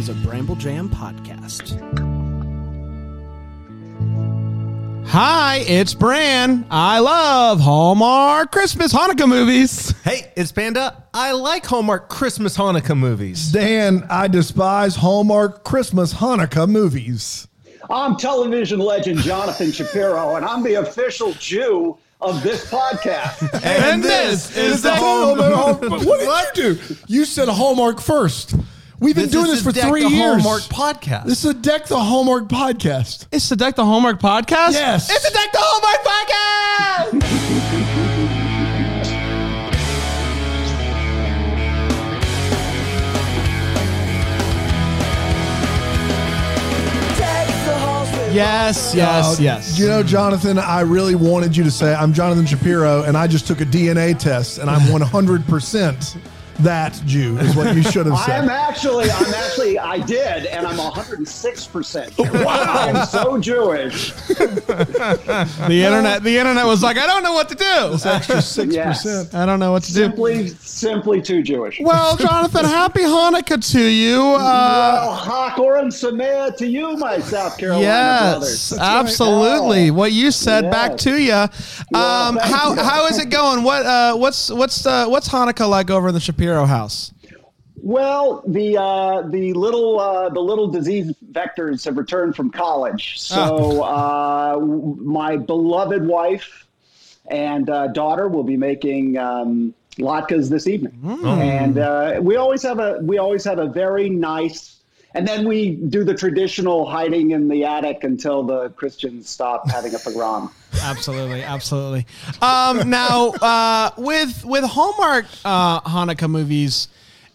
is a Bramble Jam podcast. Hi, it's Bran. I love Hallmark Christmas Hanukkah movies. Hey, it's Panda. I like Hallmark Christmas Hanukkah movies. Dan, I despise Hallmark Christmas Hanukkah movies. I'm television legend Jonathan Shapiro, and I'm the official Jew of this podcast. And this is the Hallmark. What did you do? You said Hallmark first. We've been doing this for 3 years. Hallmark podcast. This is a Deck the Hallmark podcast. It's the Deck the Hallmark podcast? Yes. It's the Deck the Hallmark podcast! Yes. You know, Jonathan, I really wanted you to say, I'm Jonathan Shapiro, and I just took a DNA test, and I'm 100%. That Jew is what you should have said. I'm actually, I did, and I'm 106%. Wow, I'm so Jewish. The internet was like, I don't know what to do. It's extra 6%. Yes. I don't know what to do. Simply too Jewish. Well, Jonathan, happy Hanukkah to you. Well, Hakorim Sameach to you, my South Carolina brothers. Yes, absolutely. Right. What you said back to you. Well, how is it going? What's Hanukkah like over in the Shapiro house? Well, the little disease vectors have returned from college. So my beloved wife and daughter will be making latkes this evening, and we always have a very nice. And then we do the traditional hiding in the attic until the Christians stop having a pogrom. Absolutely. Now, with Hallmark Hanukkah movies,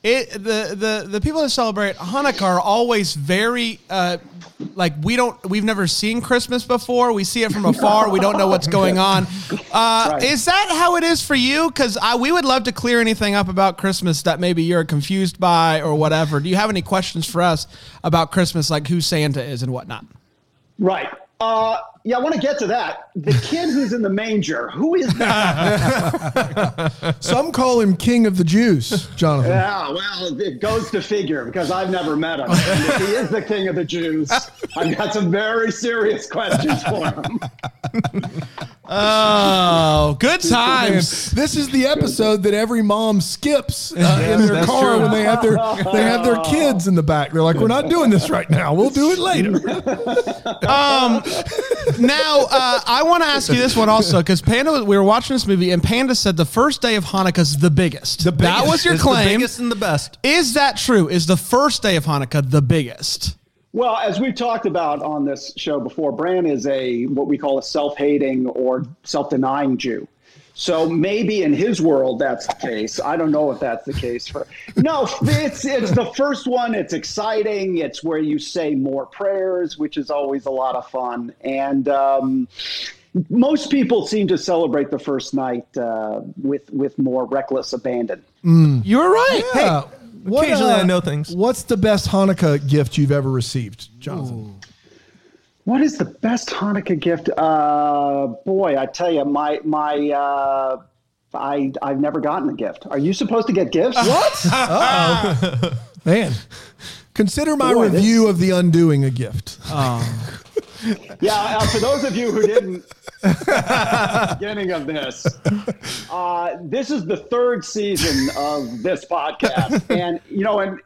the people that celebrate Hanukkah are always very we've never seen Christmas before. We see it from afar. We don't know what's going on. Right. Is that how it is for you? Because we would love to clear anything up about Christmas that maybe you're confused by or whatever. Do you have any questions for us about Christmas, like who Santa is and whatnot? Right. I want to get to that. The kid who's in the manger, who is that? Some call him King of the Jews, Jonathan. Yeah, well, it goes to figure because I've never met him. And if he is the King of the Jews, I've got some very serious questions for him. Oh, good times. This is the episode that every mom skips in their car when they have their kids in the back. They're like, we're not doing this right now. We'll do it later. Now, I want to ask you this one also, because Panda, we were watching this movie, and Panda said the first day of Hanukkah is the biggest. That was your claim. The biggest and the best. Is that true? Is the first day of Hanukkah the biggest? Well, as we've talked about on this show before, Bran is what we call a self-hating or self-denying Jew. So maybe in his world that's the case. I don't know if that's the case for. No, it's the first one. It's exciting. It's where you say more prayers, which is always a lot of fun. And most people seem to celebrate the first night with more reckless abandon. You're right. Yeah. Hey, occasionally I know things. What's the best Hanukkah gift you've ever received, Jonathan? Ooh. What is the best Hanukkah gift? Boy, I tell you, I've never gotten a gift. Are you supposed to get gifts? What? Uh-oh. Man, consider my review of The Undoing a gift. Oh. Yeah, for those of you who didn't at the beginning of this, this is the third season of this podcast. And, you know, in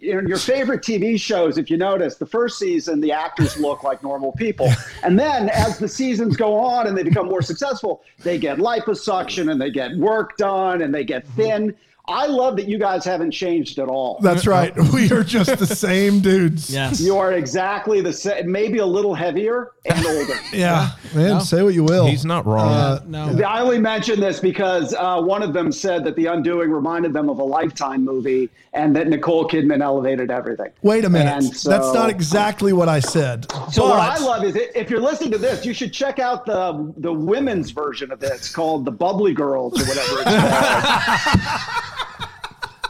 your favorite TV shows, if you notice, the first season, the actors look like normal people. And then as the seasons go on and they become more successful, they get liposuction and they get work done and they get thin. I love that you guys haven't changed at all. That's right. We are just the same dudes. Yes. You are exactly the same, maybe a little heavier and older. Yeah. Man, say what you will. He's not wrong. No. I only mention this because one of them said that The Undoing reminded them of a Lifetime movie and that Nicole Kidman elevated everything. Wait a minute. So, that's not exactly what I said. So what I love is if you're listening to this, you should check out the women's version of this called The Bubbly Girls or whatever it's called.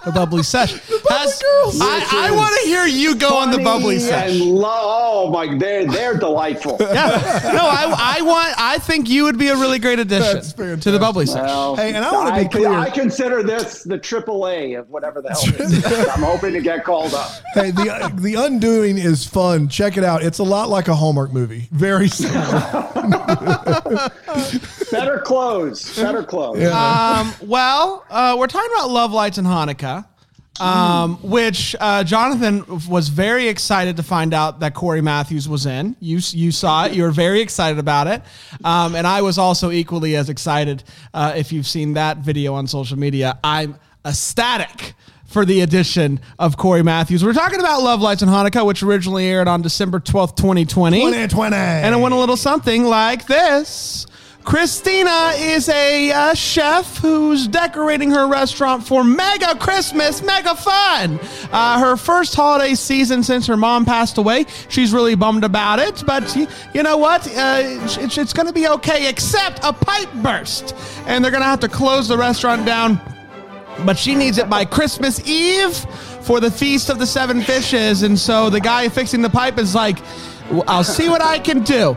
The bubbly session. I want to hear you go on the bubbly side. Oh my, they're delightful. Yeah. No, I think you would be a really great addition to the bubbly side. Well, hey, and I want to be clear. I consider this the AAA of whatever the hell it is. I'm hoping to get called up. Hey, the Undoing is fun. Check it out. It's a lot like a Hallmark movie. Very similar. Better clothes. Yeah. We're talking about Love Lights and Hanukkah, which Jonathan was very excited to find out that Corey Matthews was in. You saw it. You were very excited about it. And I was also equally as excited. If you've seen that video on social media, I'm ecstatic for the addition of Corey Matthews. We're talking about Love Lights and Hanukkah, which originally aired on December 12th, 2020. And it went a little something like this. Christina is a chef who's decorating her restaurant for mega Christmas, mega fun. Her first holiday season since her mom passed away. She's really bummed about it, but you know what? It's going to be okay, except a pipe burst. And they're going to have to close the restaurant down, but she needs it by Christmas Eve for the Feast of the Seven Fishes. And so the guy fixing the pipe is like, I'll see what I can do.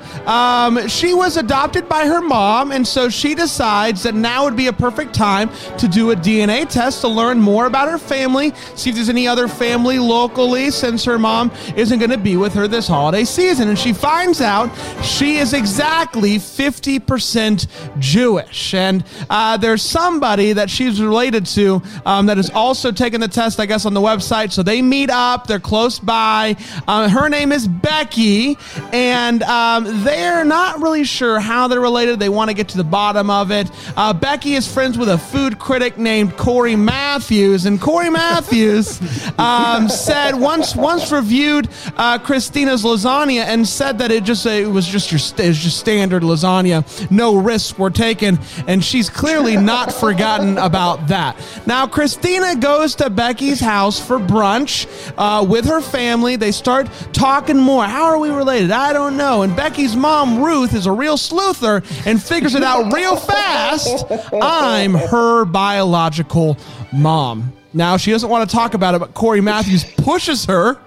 She was adopted by her mom, and so she decides that now would be a perfect time to do a DNA test to learn more about her family, see if there's any other family locally, since her mom isn't going to be with her this holiday season. And she finds out she is exactly 50% Jewish. And there's somebody that she's related to that is also taking the test, I guess, on the website. So they meet up. They're close by. Her name is Becky. And they're not really sure how they're related. They want to get to the bottom of it. Becky is friends with a food critic named Corey Matthews. And Corey Matthews said once reviewed Christina's lasagna and said that it was just standard lasagna. No risks were taken. And she's clearly not forgotten about that. Now, Christina goes to Becky's house for brunch with her family. They start talking more. How are we related? I don't know. And Becky's mom, Ruth, is a real sleuther and figures it out real fast. I'm her biological mom. Now, she doesn't want to talk about it, but Corey Matthews pushes her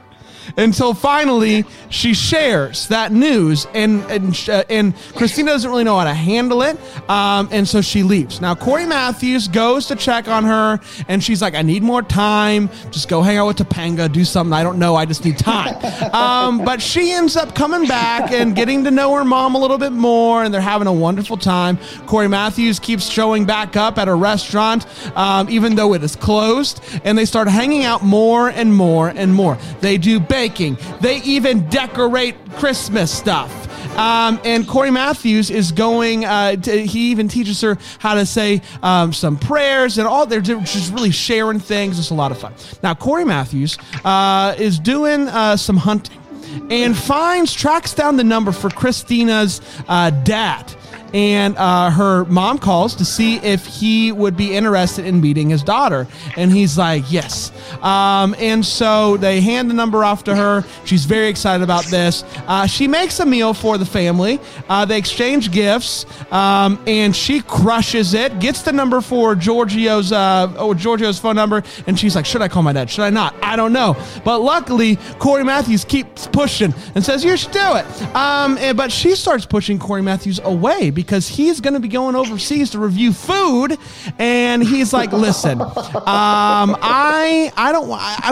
until finally she shares that news. And Christina doesn't really know how to handle it. And so she leaves. Now, Corey Matthews goes to check on her. And she's like, I need more time. Just go hang out with Topanga. Do something. I don't know. I just need time. But she ends up coming back and getting to know her mom a little bit more. And they're having a wonderful time. Corey Matthews keeps showing back up at a restaurant, even though it is closed. And they start hanging out more and more and more. They do baking. They even decorate Christmas stuff. And Corey Matthews is going, he even teaches her how to say some prayers and all. They're just really sharing things. It's a lot of fun. Now, Corey Matthews is doing some hunting and tracks down the number for Christina's dad. And her mom calls to see if he would be interested in meeting his daughter. And he's like, yes. And so they hand the number off to her. She's very excited about this. She makes a meal for the family. They exchange gifts. And she crushes it, gets the number for Giorgio's phone number. And she's like, should I call my dad? Should I not? I don't know. But luckily, Corey Matthews keeps pushing and says, you should do it. But she starts pushing Corey Matthews away because he's going to be going overseas to review food. And he's like, listen, I'm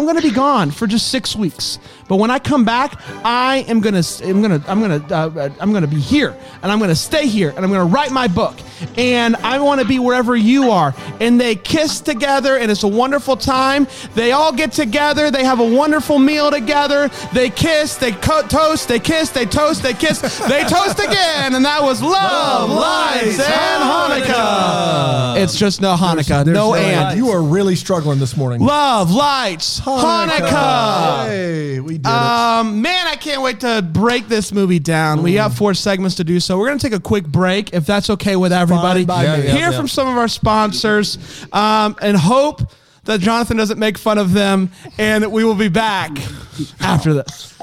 going to be gone for just 6 weeks. But when I come back, I'm going to be here, and I'm going to stay here, and I'm going to write my book, and I want to be wherever you are. And they kiss together, and it's a wonderful time. They all get together. They have a wonderful meal together. They kiss, they toast, they kiss, they toast, they kiss, they toast again. And that was Love Lights and Hanukkah. It's just no Hanukkah. No and. You are really struggling this morning. Love Lights Hanukkah. Hey, we did it. Man, I can't wait to break this movie down. We got 4 segments to do, so we're going to take a quick break, if that's okay with everybody. Hear from some of our sponsors and hope that Jonathan doesn't make fun of them, and we will be back after this.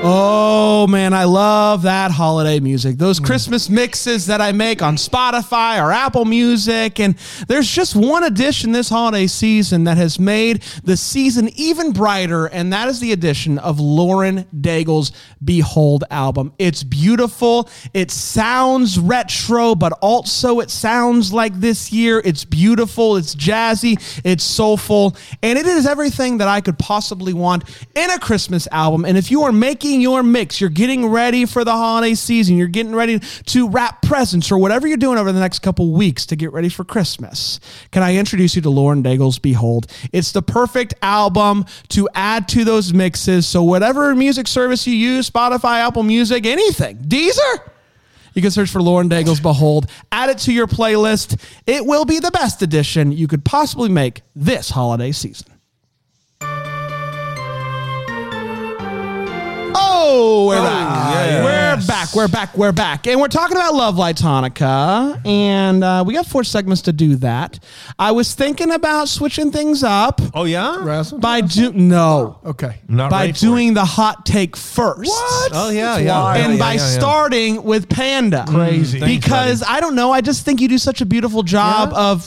Oh, man, I love that holiday music. Those Christmas mixes that I make on Spotify or Apple Music. And there's just one addition this holiday season that has made the season even brighter, and that is the addition of Lauren Daigle's Behold album. It's beautiful. It sounds retro, but also it sounds like this year. It's beautiful. It's jazzy. It's soulful. And it is everything that I could possibly want in a Christmas album. And if you are making your mix, you're getting ready for the holiday season, you're getting ready to wrap presents or whatever you're doing over the next couple weeks to get ready for Christmas, can I introduce you to Lauren Daigle's Behold? It's the perfect album to add to those mixes. So whatever music service you use, Spotify, Apple Music, anything, Deezer, you can search for Lauren Daigle's Behold, add it to your playlist. It will be the best addition you could possibly make this holiday season. Oh, we're back. Yes. We're back. And we're talking about Love Lights Hanukkah. And we got four segments to do that. I was thinking about switching things up. Oh, yeah? By doing the hot take first. What? Oh, yeah, yeah. And by starting with Panda. Crazy. Because, I don't know, I just think you do such a beautiful job of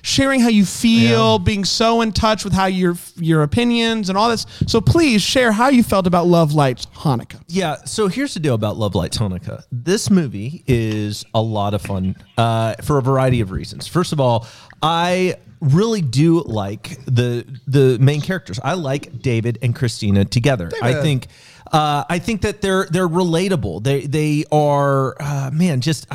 sharing how you feel, being so in touch with how your opinions and all this. So please share how you felt about Love Lights Hanukkah. Yeah, so here's the deal about Love Lights Hanukkah. This movie is a lot of fun for a variety of reasons. First of all, I really do like the main characters. I like David and Christina together. I think that they're relatable. They are just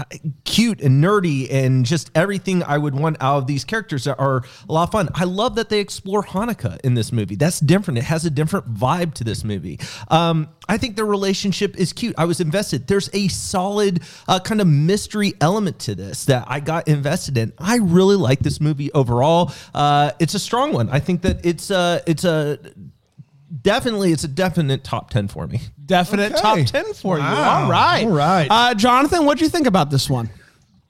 cute and nerdy and just everything I would want out of these characters that are a lot of fun. I love that they explore Hanukkah in this movie. That's different. It has a different vibe to this movie. I think their relationship is cute. I was invested. There's a solid kind of mystery element to this that I got invested in. I really like this movie overall. It's a strong one. I think that it's a definite top 10 for me. Top 10 for you. All right. Jonathan, what do you think about this one?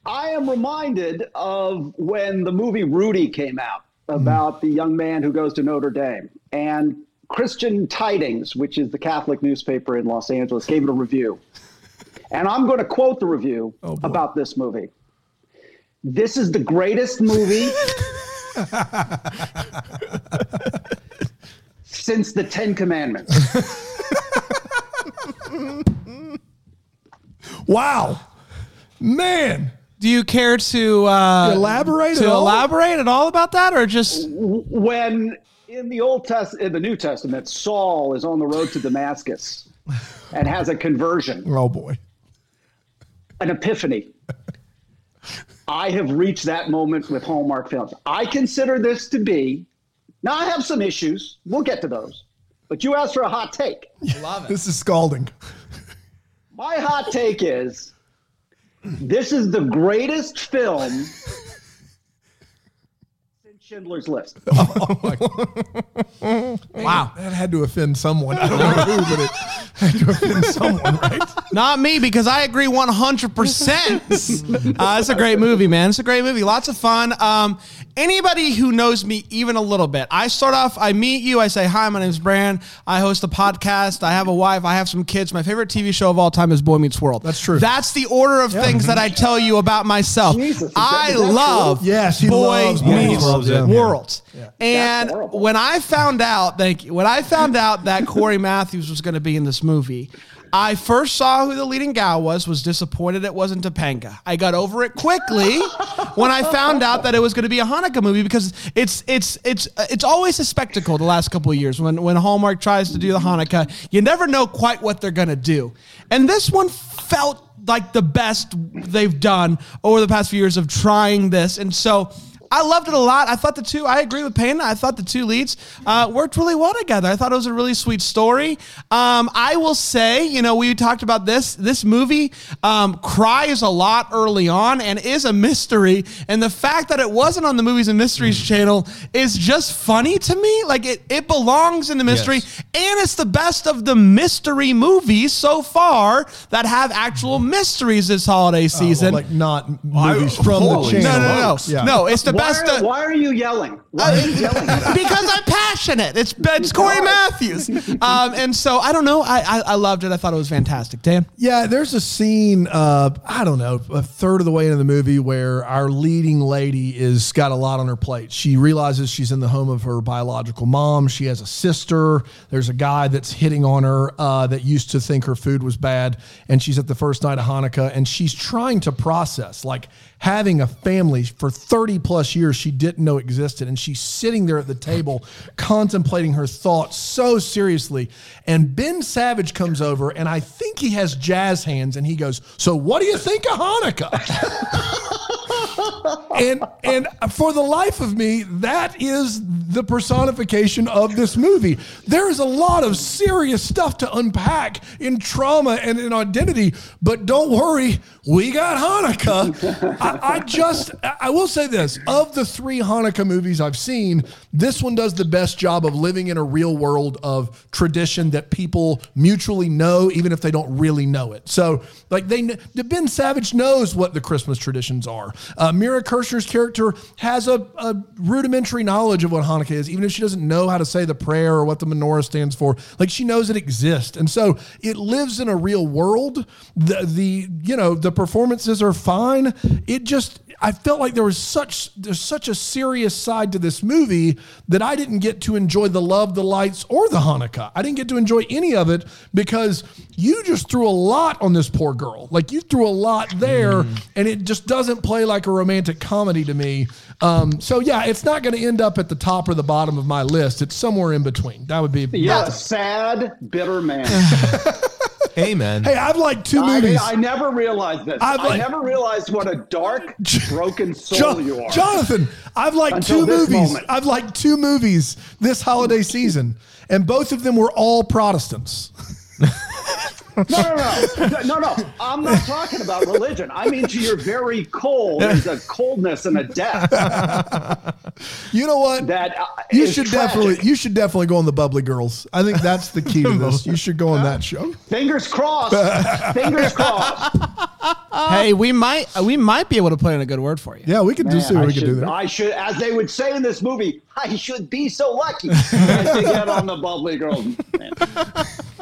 I am reminded of when the movie Rudy came out about the young man who goes to Notre Dame, and Christian Tidings, which is the Catholic newspaper in Los Angeles, gave it a review. And I'm going to quote the review about this movie. "This is the greatest movie since the Ten Commandments." Wow. Man. Do you care to elaborate at all about that, or just when in the New Testament, Saul is on the road to Damascus and has a conversion. Oh boy. An epiphany. I have reached that moment with Hallmark films. I consider this to be. Now, I have some issues. We'll get to those. But you asked for a hot take. I love it. This is scalding. My hot take is, this is the greatest film since Schindler's List. Oh, my God. Wow. That had to offend someone. I don't know who, but it had to offend someone, right? Not me, because I agree 100%. It's a great movie, man. It's a great movie. Lots of fun. Anybody who knows me even a little bit, I start off, I meet you, I say, "Hi, my name's Bran. I host a podcast. I have a wife. I have some kids. My favorite TV show of all time is Boy Meets World." That's true. That's the order of things that I tell you about myself. Jesus, I love Boy Meets World. Yeah. And when I found out that Corey Matthews was going to be in this movie, I first saw who the leading gal was disappointed it wasn't Topanga. I got over it quickly when I found out that it was going to be a Hanukkah movie, because it's always a spectacle the last couple of years when Hallmark tries to do the Hanukkah. You never know quite what they're going to do. And this one felt like the best they've done over the past few years of trying this. And so I loved it a lot. I agree with Panda. I thought the two leads worked really well together. I thought it was a really sweet story. I will say, we talked about this. This movie cries a lot early on and is a mystery. And the fact that it wasn't on the Movies and Mysteries channel is just funny to me. Like, it belongs in the mystery. Yes. And it's the best of the mystery movies so far that have actual mysteries this holiday season. Movies from the channel. No. It's the best. Why are you yelling? Because I passed. passionate. It's Corey Matthews. And so I don't know. I loved it. I thought it was fantastic. Dan? Yeah, there's a scene, I don't know, a third of the way into the movie where our leading lady is got a lot on her plate. She realizes she's in the home of her biological mom. She has a sister. There's a guy that's hitting on her that used to think her food was bad. And she's at the first night of Hanukkah, and she's trying to process, like, having a family for 30 plus years she didn't know existed. And she's sitting there at the table contemplating her thoughts so seriously. And Ben Savage comes over, and I think he has jazz hands, and he goes, "So what do you think of Hanukkah?" and for the life of me, that is the personification of this movie. There is a lot of serious stuff to unpack in trauma and in identity, but don't worry, we got Hanukkah. I will say this, of the three Hanukkah movies I've seen, this one does the best job of living in a real world of tradition that people mutually know, even if they don't really know it. So, like, Ben Savage knows what the Christmas traditions are. Mira Kirshner's character has a rudimentary knowledge of what Hanukkah is, even if she doesn't know how to say the prayer or what the menorah stands for. Like, she knows it exists. And so it lives in a real world. The performances are fine. I felt like there's such a serious side to this movie that I didn't get to enjoy the love, the lights, or the Hanukkah. I didn't get to enjoy any of it because you just threw a lot on this poor girl. Like, you threw a lot there, and it just doesn't play like a romantic comedy to me. So yeah, it's not going to end up at the top or the bottom of my list. It's somewhere in between. That would be sad, bitter man. Amen. Hey, I've liked two movies. I never realized this. I never realized what a dark, broken soul you are. Jonathan, I've liked two movies. I've liked two movies this holiday season, and both of them were all Protestants. No. I'm not talking about religion. I mean, to your very cold, there's a coldness and a depth. You know what? You should definitely go on The Bubbly Girls. I think that's the key to this. You should go on that show. Fingers crossed. Fingers crossed. Hey, we might be able to put in a good word for you. Yeah, we could see what we could do there. I should, as they would say in this movie, I should be so lucky to get on The Bubbly Girls.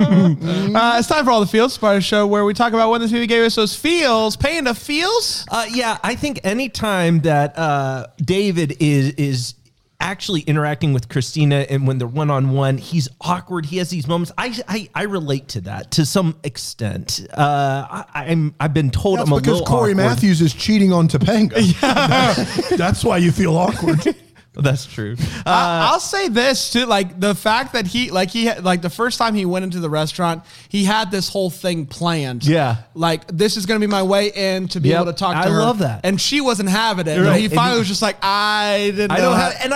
It's time for All the Feels, part of the show where we talk about when this movie gave us those feels. Paying the feels? Yeah, I think any time that David is actually interacting with Christina, and when they're one-on-one, he's awkward. He has these moments. I relate to that to some extent. I've been told I'm a little awkward. Because Corey Matthews is cheating on Topanga. Yeah. That's why you feel awkward. Well, that's true. I'll say this too, like the fact that he the first time he went into the restaurant, he had this whole thing planned. Yeah, like this is going to be my way in to be able to talk to her. I love that, and she wasn't having it. Right. He finally was just like, I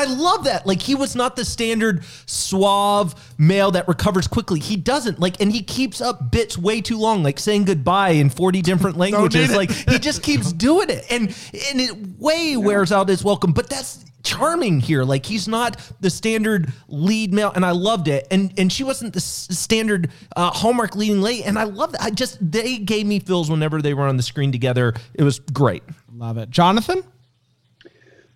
love that. Like, he was not the standard suave male that recovers quickly. He doesn't and he keeps up bits way too long, like saying goodbye in 40 different languages. Like, he just keeps doing it, and it wears out his welcome. But that's charming here. Like, he's not the standard lead male, and I loved it. And she wasn't the standard Hallmark leading lady, and I loved that. They gave me feels whenever they were on the screen together. It was great. Love it. Jonathan?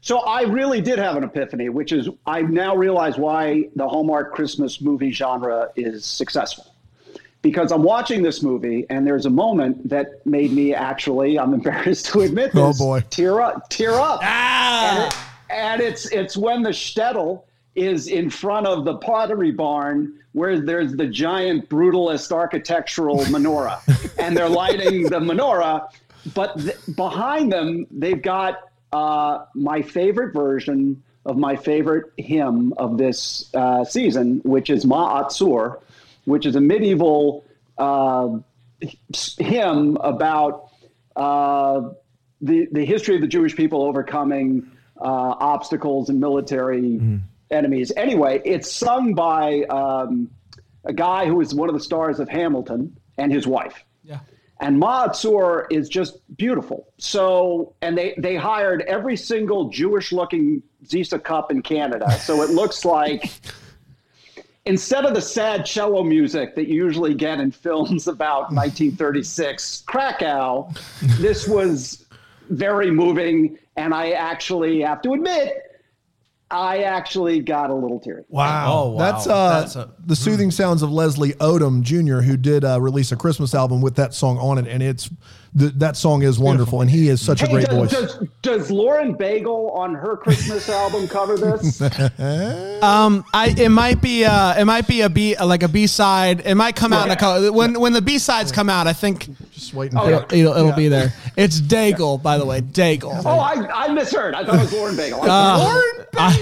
So I really did have an epiphany, which is I now realize why the Hallmark Christmas movie genre is successful. Because I'm watching this movie, and there's a moment that made me actually, I'm embarrassed to admit this. Oh boy. Tear up. Ah! And it's when the shtetl is in front of the Pottery Barn, where there's the giant brutalist architectural menorah, and they're lighting the menorah. But behind them, they've got my favorite version of my favorite hymn of this season, which is Ma'oz Tzur, which is a medieval hymn about the history of the Jewish people overcoming obstacles and military enemies. Anyway, it's sung by a guy who is one of the stars of Hamilton and his wife. Yeah. And Ma'oz Tzur is just beautiful. So, and they hired every single Jewish-looking Zisa Cup in Canada. So it looks like instead of the sad cello music that you usually get in films about 1936 Krakow, this was very moving. And I actually have to admit, I actually got a little teary. Wow. Oh, wow. That's the soothing sounds of Leslie Odom Jr., who did release a Christmas album with that song on it. And that song is wonderful. And he is such a great voice. Does Lauren Bagel on her Christmas album cover this? It might be like a B-side. It might come out in a color. When the B-sides come out, I think just wait until it'll be there. It's Daigle, by the way. Daigle. Oh, I misheard. I thought it was Lauren Bagel. Lauren Bagel.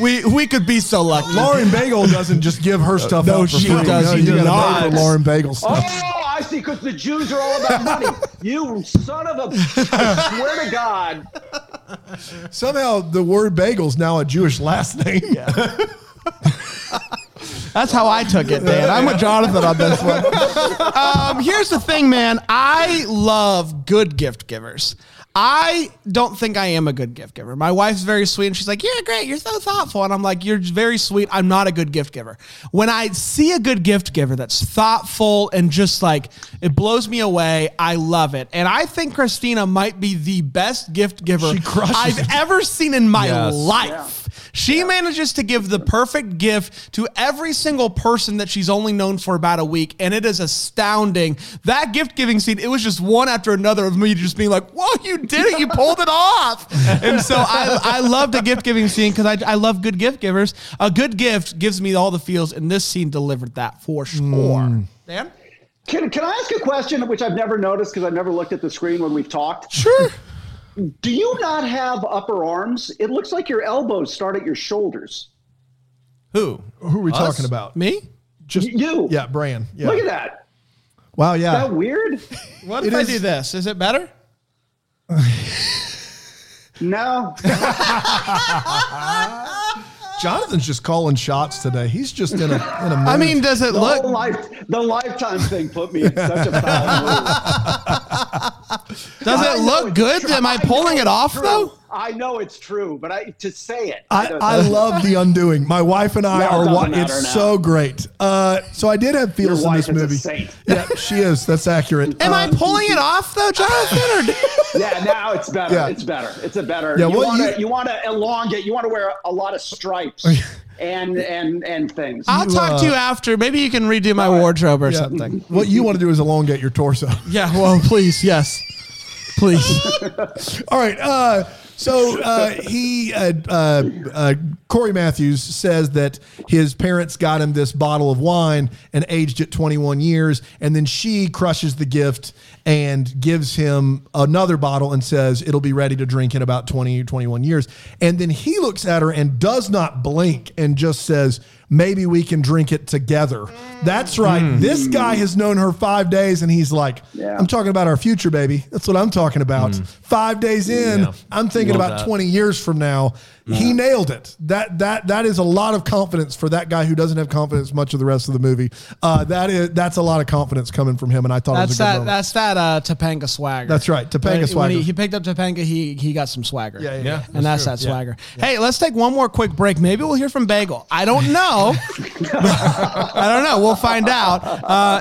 We could be so lucky. Lauren Bagel doesn't just give her stuff out for free. No, she does. You do not. Lauren Bagel stuff. Oh, I see, because the Jews are all about money. You son of a... I swear to God. Somehow the word bagel's now a Jewish last name. Yeah. That's how I took it, Dan. I'm with Jonathan on this one. Here's the thing, man. I love good gift givers. I don't think I am a good gift giver. My wife's very sweet, and she's like, yeah, great, you're so thoughtful. And I'm like, you're very sweet. I'm not a good gift giver. When I see a good gift giver that's thoughtful and just like, it blows me away, I love it. And I think Christina might be the best gift giver I've ever seen in my life. Yeah. She manages to give the perfect gift to every single person that she's only known for about a week, and it is astounding. That gift-giving scene, it was just one after another of me just being like, whoa, you did it, you pulled it off. And so I love the gift-giving scene because I love good gift givers. A good gift gives me all the feels, and this scene delivered that for sure. Dan? Can I ask a question, which I've never noticed because I've never looked at the screen when we've talked? Sure. Do you not have upper arms? It looks like your elbows start at your shoulders. Who are we talking about? Me? Just you. Yeah, Bran. Yeah. Look at that. Wow, yeah. Is that weird? What if I do this? Is it better? No. Jonathan's just calling shots today. He's just in a mood. I mean, does it look... The Lifetime thing put me in such a foul mood. Does it look good? True. Am I pulling it off, though? I know it's true, but to say it. I love The Undoing. My wife and I it's so great. So I did have feels in this movie. A saint. Yeah, she is. That's accurate. Am I pulling it off though, Jonathan? Yeah, now it's better. Yeah. It's better. It's a better. Yeah, you want to elongate. You want to wear a lot of stripes and things. I'll talk to you after. Maybe you can redo my wardrobe or something. What you want to do is elongate your torso. Yeah. Well, please. Yes. Please. All right. So Corey Matthews says that his parents got him this bottle of wine and aged it 21 years. And then she crushes the gift and gives him another bottle and says, it'll be ready to drink in about 20, 21 years. And then he looks at her and does not blink and just says, maybe we can drink it together. That's right. This guy has known her 5 days and he's like, I'm talking about our future, baby. That's what I'm talking about. 5 days in, I'm thinking about that. 20 years from now. Yeah. He nailed it. That is a lot of confidence for that guy who doesn't have confidence much of the rest of the movie. That's a lot of confidence coming from him, and I thought that's it was a good moment. That's that Topanga swagger. That's right, Topanga swagger. When he picked up Topanga, he got some swagger. Yeah. And that's that swagger. Yeah. Hey, let's take one more quick break. Maybe we'll hear from Bagel. I don't know. I don't know. We'll find out,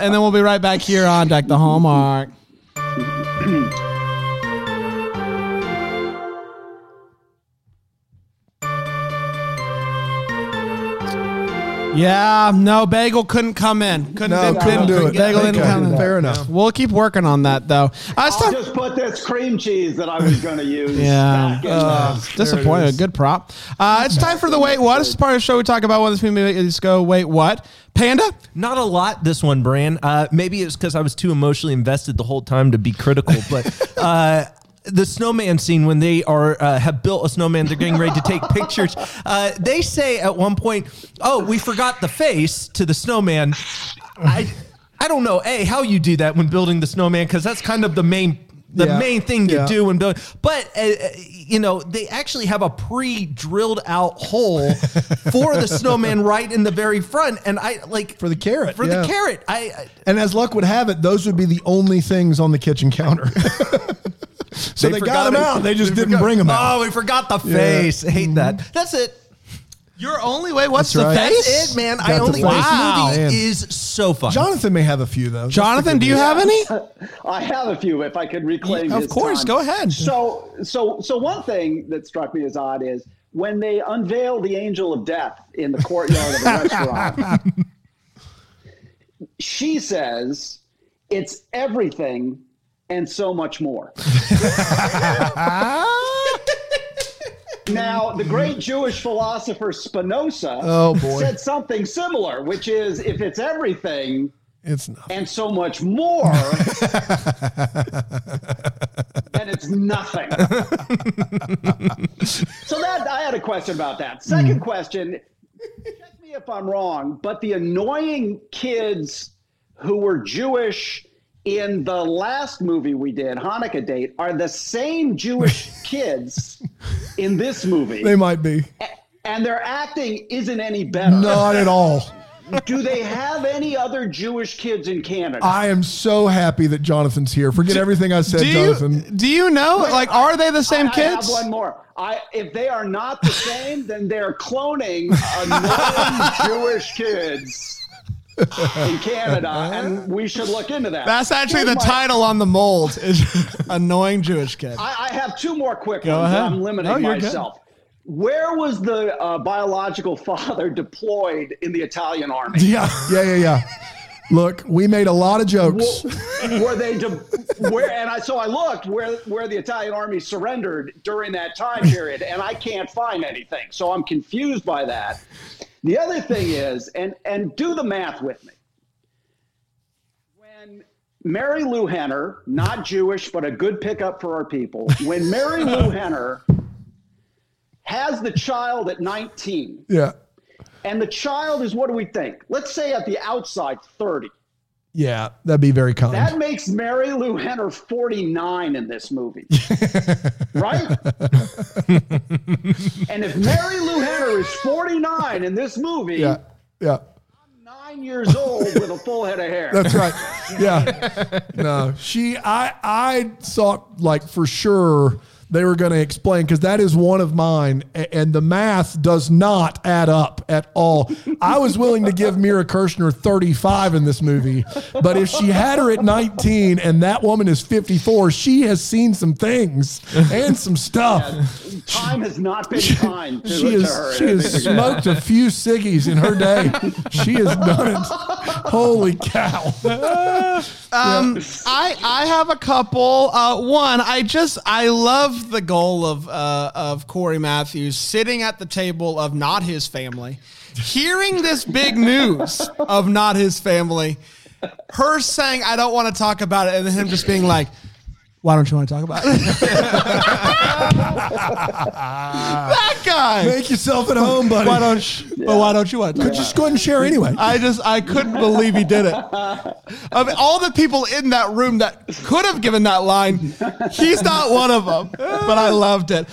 and then we'll be right back here on Deck the Hallmark. Yeah, no, Bagel couldn't come in. Couldn't do it. Bagel didn't come in. Fair enough. We'll keep working on that, though. I'll just put this cream cheese that I was going to use. Yeah. Disappointed. Good prop. It's time for the Wait What. This is part of the show we talk about what this movie is. Go Wait What. Panda? Not a lot, this one, Bran. Maybe it's because I was too emotionally invested the whole time to be critical, but... the snowman scene when they are have built a snowman, they're getting ready to take pictures. They say at one point, "Oh, we forgot the face to the snowman." I don't know, A, how you do that when building the snowman, because that's kind of the main thing you do when building. But they actually have a pre-drilled out hole for the snowman right in the very front, and I like for the carrot. For the carrot, I and as luck would have it, those would be the only things on the kitchen counter. So they got him out. They just didn't bring him out. Oh, we forgot the face. Yeah. Hate that. That's it. Your only way. What's the face? That's it, man. This movie is so fun. Jonathan may have a few, though. Jonathan, do you have any? I have a few if I could reclaim his time. Of course. Go ahead. So one thing that struck me as odd is when they unveil the angel of death in the courtyard of a restaurant, she says it's everything and so much more. Now, the great Jewish philosopher Spinoza said something similar, which is, if it's everything it's nothing. And so much more, then it's nothing. So that I had a question about that. Second question, check me if I'm wrong, but the annoying kids who were Jewish in the last movie we did, Hanukkah Date, are the same Jewish kids in this movie. They might be. And their acting isn't any better. Not at all. Do they have any other Jewish kids in Canada? I am so happy that Jonathan's here. Forget everything I said, Jonathan. Do you know? Like, are they the same kids? I have one more. If they are not the same, then they're cloning annoying Jewish kids in Canada, and we should look into that. That's actually the title on the mold, is annoying Jewish kids. I have two more quick ones, and I'm limiting myself. Good. Where was the biological father deployed in the Italian army? Yeah. Look, we made a lot of jokes. I looked where the Italian army surrendered during that time period, and I can't find anything. So I'm confused by that. The other thing is, and do the math with me. When Mary Lou Henner, not Jewish, but a good pickup for our people, when Mary Lou Henner has the child at 19. Yeah. And the child is, what do we think? Let's say at the outside, 30. Yeah, that'd be very common. That makes Mary Lou Henner 49 in this movie. Right? And if Mary Lou Henner is 49 in this movie, I'm 9 years old with a full head of hair. That's right. Yeah. No, I thought, like, for sure they were going to explain, because that is one of mine, and the math does not add up at all. I was willing to give Mira Kirshner 35 in this movie, but if she had her at 19 and that woman is 54, she has seen some things and some stuff. Yeah, time has not been kind to her. She has smoked a few ciggies in her day. She has done it. Holy cow. I have a couple. One, I love the goal of Corey Matthews sitting at the table of not his family, hearing this big news of not his family, her saying, I don't want to talk about it, and then him just being like, why don't you want to talk about it? That guy. Make yourself at home, buddy. Why don't you want to talk about it? Just go ahead and share anyway. I couldn't believe he did it. Of all the people in that room that could have given that line, he's not one of them, but I loved it.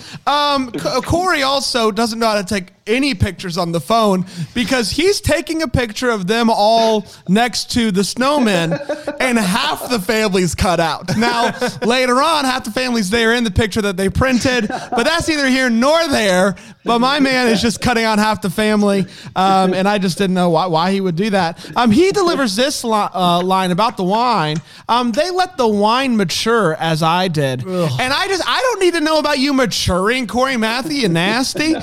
Corey also doesn't know how to take any pictures on the phone, because he's taking a picture of them all next to the snowman, and half the family's cut out. Now, later on, half the family's there in the picture that they printed, but that's neither here nor there. But my man is just cutting out half the family, and I just didn't know why he would do that. He delivers this line about the wine. They let the wine mature, as I did. Ugh. And I don't need to know about you maturing, Corey Matthew, you nasty.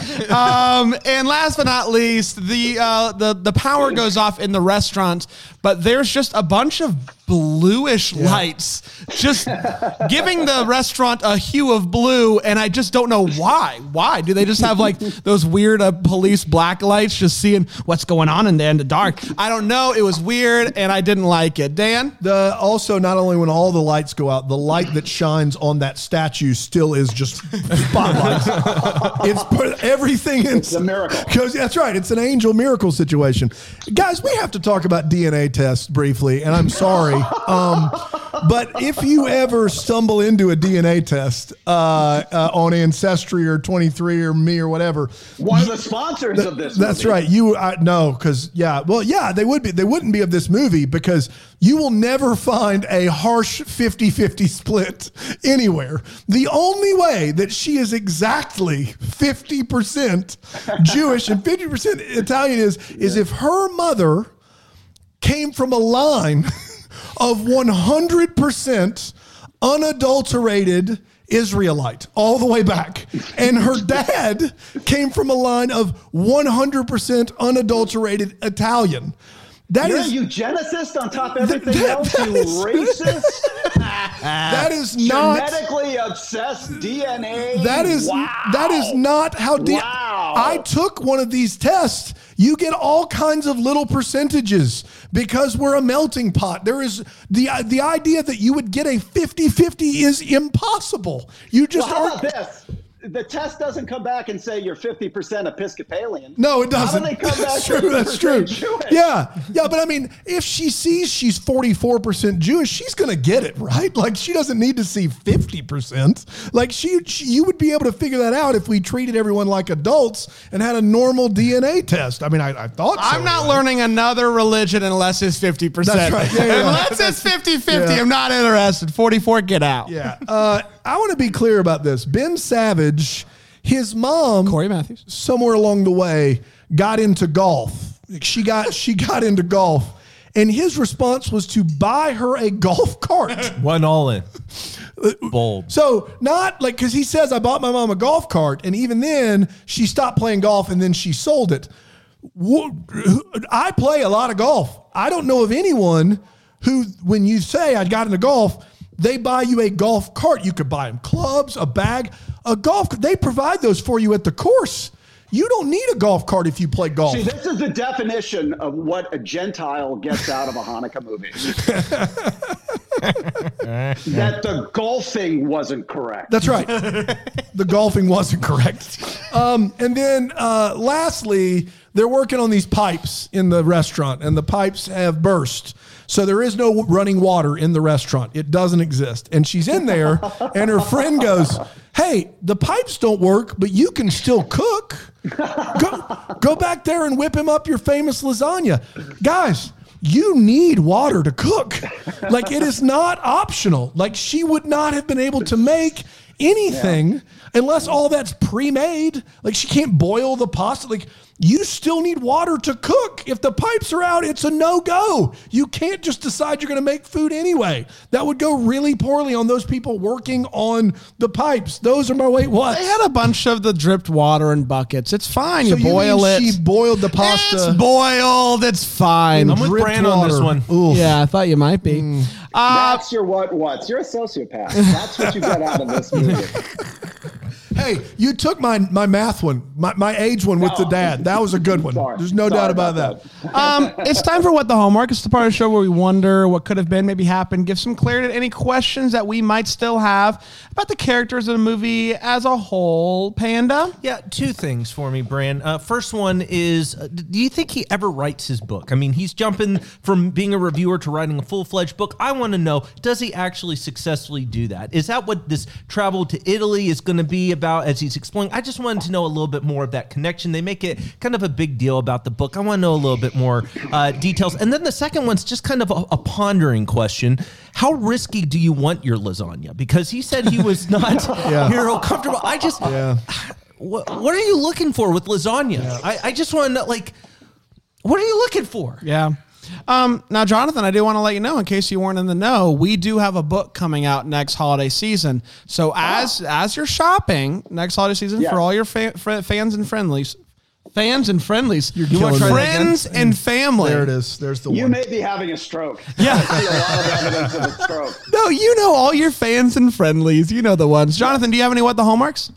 And last but not least, the power goes off in the restaurant, but there's just a bunch of bluish lights just giving the restaurant a hue of blue, and I just don't know why. Why do they just have like those weird police black lights just seeing what's going on in there in the dark? I don't know. It was weird, and I didn't like it. Dan? Also, not only when all the lights go out, the light that shines on that statue still is just spotlights. It's put everything in. It's a miracle. That's right. It's an angel miracle situation. Guys, we have to talk about DNA tests briefly, and I'm sorry. But if you ever stumble into a DNA test on Ancestry or 23andMe or whatever, one of the sponsors of this movie. That's right. They wouldn't be of this movie, because you will never find a harsh 50-50 split anywhere. The only way that she is exactly 50% Jewish and 50% Italian is if her mother came from a line of 100% unadulterated Israelite all the way back. And her dad came from a line of 100% unadulterated Italian. You're a eugenicist on top of everything else, you racist. That is not genetically obsessed DNA. That is not how I took one of these tests. You get all kinds of little percentages because we're a melting pot. There is the idea that you would get a 50-50 is impossible. You just The test doesn't come back and say you're 50% Episcopalian. No, it doesn't. How do they come back? That's true. Jewish? Yeah. But I mean, if she sees she's 44% Jewish, she's going to get it, right? Like, she doesn't need to see 50%. Like, you would be able to figure that out if we treated everyone like adults and had a normal DNA test. I mean, I thought so. I'm not learning another religion unless it's 50%. That's right. Yeah. Unless it's 50-50, yeah. I'm not interested. 44, get out. Yeah. I want to be clear about this. Ben Savage, his mom, Corey Matthews, somewhere along the way got into golf. She got into golf, and his response was to buy her a golf cart. One all in. Bold. So not like, because he says, I bought my mom a golf cart, and even then she stopped playing golf and then she sold it. I play a lot of golf. I don't know of anyone who, when you say I got into golf, they buy you a golf cart. You could buy them clubs, a bag, a golf. They provide those for you at the course. You don't need a golf cart if you play golf. See, this is the definition of what a Gentile gets out of a Hanukkah movie. That the golfing wasn't correct. That's right. The golfing wasn't correct. And then lastly, they're working on these pipes in the restaurant, and the pipes have burst. So there is no running water in the restaurant. It doesn't exist. And she's in there, and her friend goes, hey, the pipes don't work, but you can still cook. Go back there and whip him up your famous lasagna. Guys, you need water to cook. Like, it is not optional. Like, she would not have been able to make anything unless all that's pre-made. Like, she can't boil the pasta. Like, you still need water to cook. If the pipes are out, it's a no-go. You can't just decide you're going to make food anyway. That would go really poorly on those people working on the pipes. Those are my wait what? They had a bunch of the dripped water in buckets. It's fine. So you boil it. She boiled the pasta. It's boiled. It's fine. I'm with Bran on this one. Oof. Yeah, I thought you might be. That's your what-whats. You're a sociopath. That's what you got out of this movie. Hey, you took my math one, my age one with the dad. That was a good one. There's no doubt about that. It's time for What the Hallmark. It's the part of the show where we wonder what could have been, maybe happened, give some clarity to any questions that we might still have about the characters of the movie as a whole. Panda? Yeah, two things for me, Bran. First one is, do you think he ever writes his book? I mean, he's jumping from being a reviewer to writing a full-fledged book. I want to know, does he actually successfully do that? Is that what this travel to Italy is going to be about? As he's exploring, I just wanted to know a little bit more of that connection. They make it kind of a big deal about the book. I want to know a little bit more details. And then the second one's just kind of a pondering question. How risky do you want your lasagna? Because he said he was not hero comfortable. I just, what are you looking for with lasagna? Yeah. I just want to know, like, what are you looking for? Yeah. Now, Jonathan, I do want to let you know, in case you weren't in the know, we do have a book coming out next holiday season. So as you're shopping next holiday season for all your fans and friendlies, you want friends and family. There it is. There's the one. You may be having a stroke. Yeah. I see a lot of evidence of a stroke. No, you know all your fans and friendlies. You know the ones. Jonathan, do you have any What the Hallmarks?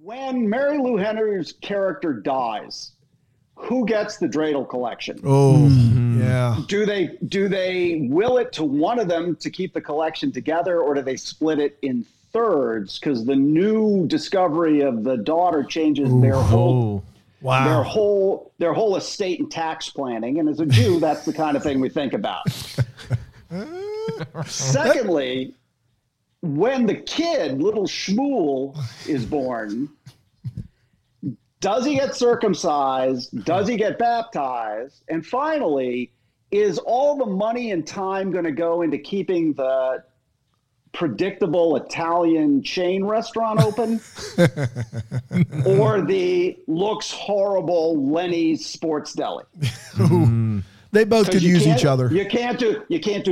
When Mary Lou Henner's character dies, who gets the dreidel collection? Oh, yeah. Do they will it to one of them to keep the collection together, or do they split it in thirds? Because the new discovery of the daughter changes their whole estate and tax planning. And as a Jew, that's the kind of thing we think about. Secondly, when the kid, little Shmuel, is born, does he get circumcised? Does he get baptized? And finally, is all the money and time going to go into keeping the predictable Italian chain restaurant open? Or the looks horrible Lenny's Sports Deli? They both could use each other. You can't do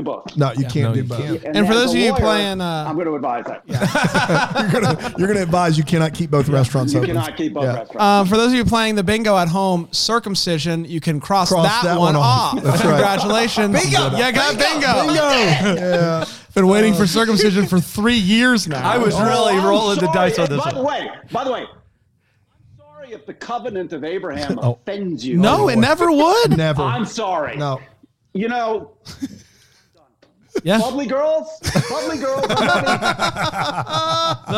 both. No, you can't do both. Can't. And for those of you playing, I'm going to advise that. Yeah. you're going to advise you cannot keep both restaurants open. You cannot keep both restaurants. For those of you playing the bingo at home, circumcision, you can cross that one off. That's right. Congratulations. Bingo. You got bingo. Yeah. Been waiting for circumcision for 3 years now. I was really rolling the dice on this one. By the way, if the covenant of Abraham offends you. No, it never would. Never. I'm sorry. No. You know, yeah. Bubbly girls. The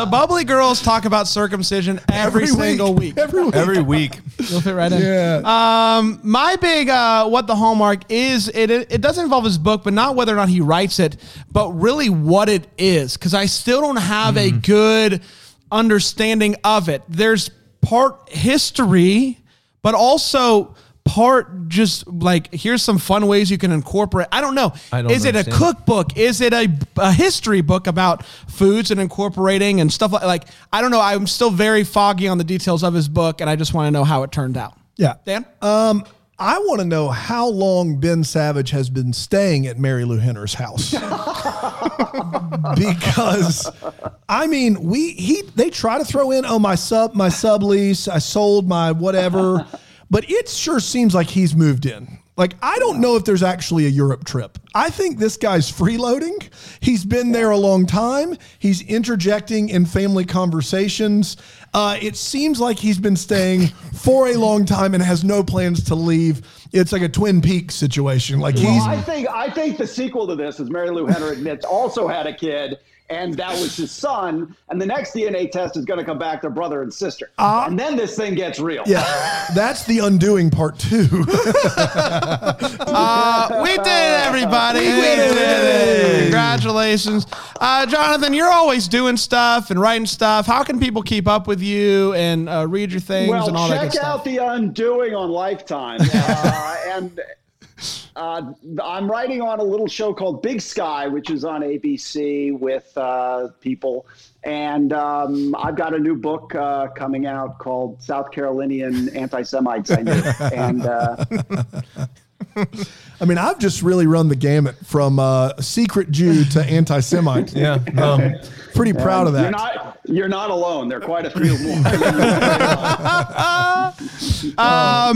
Bubbly Girls talk about circumcision every single week. Every week. You'll fit right in. Yeah. My big what the Hallmark is, it doesn't involve his book, but not whether or not he writes it, but really what it is, because I still don't have a good understanding of it. There's part history, but also part just like, here's some fun ways you can incorporate. I don't know. Is it a cookbook? Is it a history book about foods and incorporating and stuff like I don't know. I'm still very foggy on the details of his book, and I just want to know how it turned out. Yeah. Dan? I want to know how long Ben Savage has been staying at Mary Lou Henner's house. Because, I mean, they try to throw in, my sublease, I sold my whatever, but it sure seems like he's moved in. Like, I don't know if there's actually a Europe trip. I think this guy's freeloading. He's been there a long time. He's interjecting in family conversations. It seems like he's been staying for a long time and has no plans to leave. It's like a Twin Peaks situation. Like I think the sequel to this is Mary Lou Henner admits also had a kid, and that was his son. And the next DNA test is going to come back to brother and sister. And then this thing gets real. Yeah, that's The Undoing Part 2. We did it, everybody. We did it. Congratulations. Jonathan, you're always doing stuff and writing stuff. How can people keep up with you and read your things and all that good stuff? Check out The Undoing on Lifetime. And I'm writing on a little show called Big Sky, which is on ABC with people. And I've got a new book coming out called South Carolinian Anti-Semites. I mean, I've just really run the gamut from secret Jew to anti-Semite. Yeah. Pretty proud of that. You're not alone. There are quite a few more.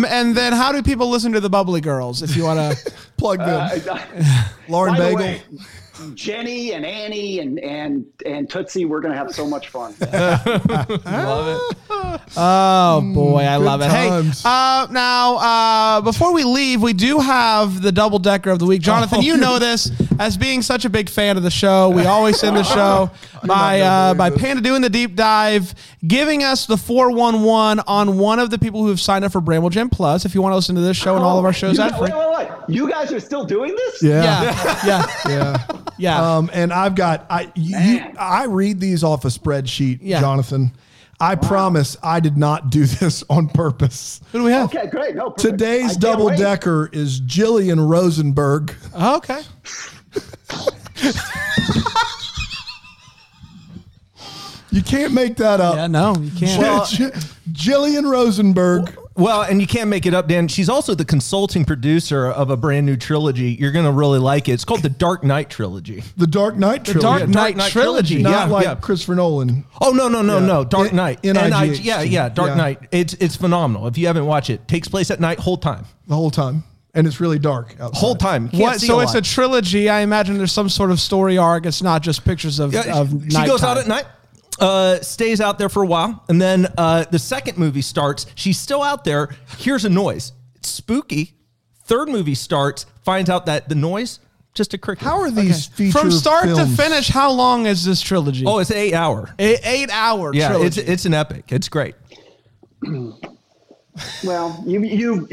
And then how do people listen to the Bubbly Girls if you want to plug them? Lauren Bagel. Way, Jenny and Annie and Tootsie, we're going to have so much fun. Love it. Oh, boy, I love it. Times. Hey, now, before we leave, we do have the double-decker of the week. Jonathan, you know this. As being such a big fan of the show, we always end the show by Panda doing the deep dive, giving us the 411 on one of the people who have signed up for Bramble Gym Plus. If you want to listen to this show and all of our shows ad free. Wait. You guys are still doing this? Yeah. And I've got I read these off a spreadsheet, Jonathan. I promise I did not do this on purpose. Who do we have? Okay, great. No, perfect. Today's double decker is Jillian Rosenberg. Oh, okay. You can't make that up. Yeah, no, you can't. Well, Jillian Rosenberg. Well, and you can't make it up, Dan. She's also the consulting producer of a brand new trilogy. You're going to really like it. It's called The Dark Knight Trilogy. The Dark Knight Trilogy. Not like Christopher Nolan. Oh, no. Dark Knight. N-I-G-H-T. Dark Knight. It's phenomenal. If you haven't watched it, takes place at night the whole time. And it's really dark outside. Whole time. So it's a trilogy. I imagine there's some sort of story arc. It's not just pictures of nighttime. She goes out at night. Stays out there for a while, and then the second movie starts. She's still out there. Here's a noise. It's spooky. Third movie starts. Finds out that the noise just a cricket. How are these feature from start films? To finish? How long is this trilogy? Oh, it's 8 hour. Eight hour. Yeah, trilogy. It's an epic. It's great. Well, you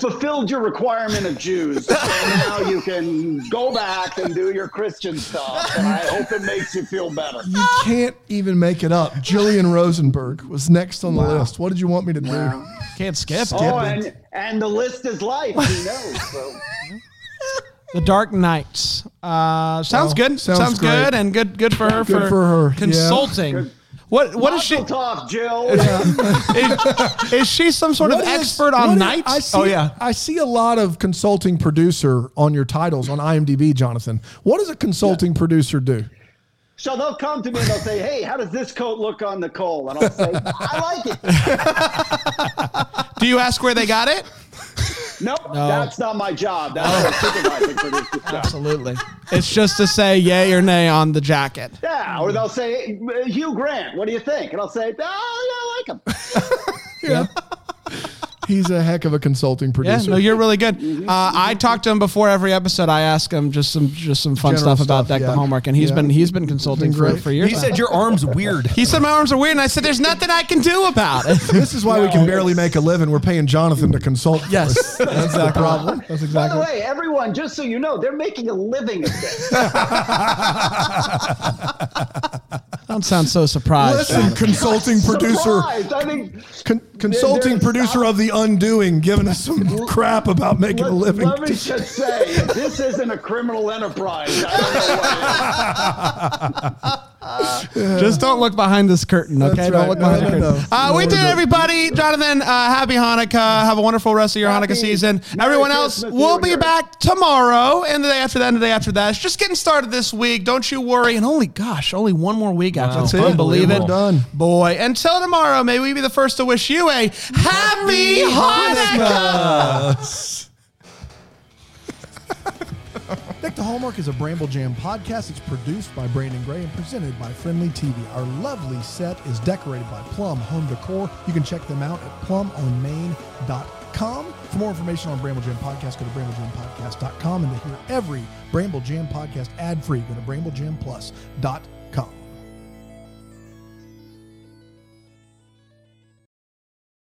fulfilled your requirement of Jews, and now you can go back and do your Christian stuff, and I hope it makes you feel better. You can't even make it up. Jillian Rosenberg was next on the list. What did you want me to do? Can't skip it. And the list is life. He knows. So. The Dark Knights. Sounds good. Sounds good, and good for her consulting. Good. What is she? Talk, Jill. Is she some sort of expert on nights? I see a lot of consulting producer on your titles on IMDb, Jonathan. What does a consulting producer do? So they'll come to me and they'll say, hey, how does this coat look on Nicole? And I'll say, I like it. Do you ask where they got it? No, that's not my job. That's a supervising producer's job. Absolutely. It's just to say yay or nay on the jacket. Yeah, or they'll say, Hugh Grant, what do you think? And I'll say, oh, yeah, I like him. He's a heck of a consulting producer. Yeah, no, you're really good. I talk to him before every episode. I ask him just some fun stuff about that Hallmark, and he's been consulting for years. He said your arm's weird. He said my arms are weird, and I said there's nothing I can do about it. This is why we can barely make a living. We're paying Jonathan to consult. Yes, that's the problem. That's exactly. By the way, everyone, just so you know, they're making a living at this. Don't sound so surprised. Listen, consulting producer. I mean, consulting producer of The Undoing, giving us some crap about making a living. Let me just say, this isn't a criminal enterprise. I don't know what it is. Just don't look behind this curtain, okay? Right. Don't look behind the curtain. We did it, everybody. Jonathan, happy Hanukkah. Have a wonderful rest of your Hanukkah season. Everyone else, we'll be back tomorrow and the day after that and the day after that. It's just getting started this week. Don't you worry. And only one more week after. Wow. That's it. Unbelievable. Done. Boy, until tomorrow, may we be the first to wish you a happy Hanukkah. Deck the Hallmark is a Bramble Jam podcast. It's produced by Brandon Gray and presented by Friendly TV. Our lovely set is decorated by Plum Home Decor. You can check them out at plumonmain.com. For more information on Bramble Jam Podcast, go to BrambleJamPodcast.com. And to hear every Bramble Jam podcast ad-free, go to BrambleJamPlus.com.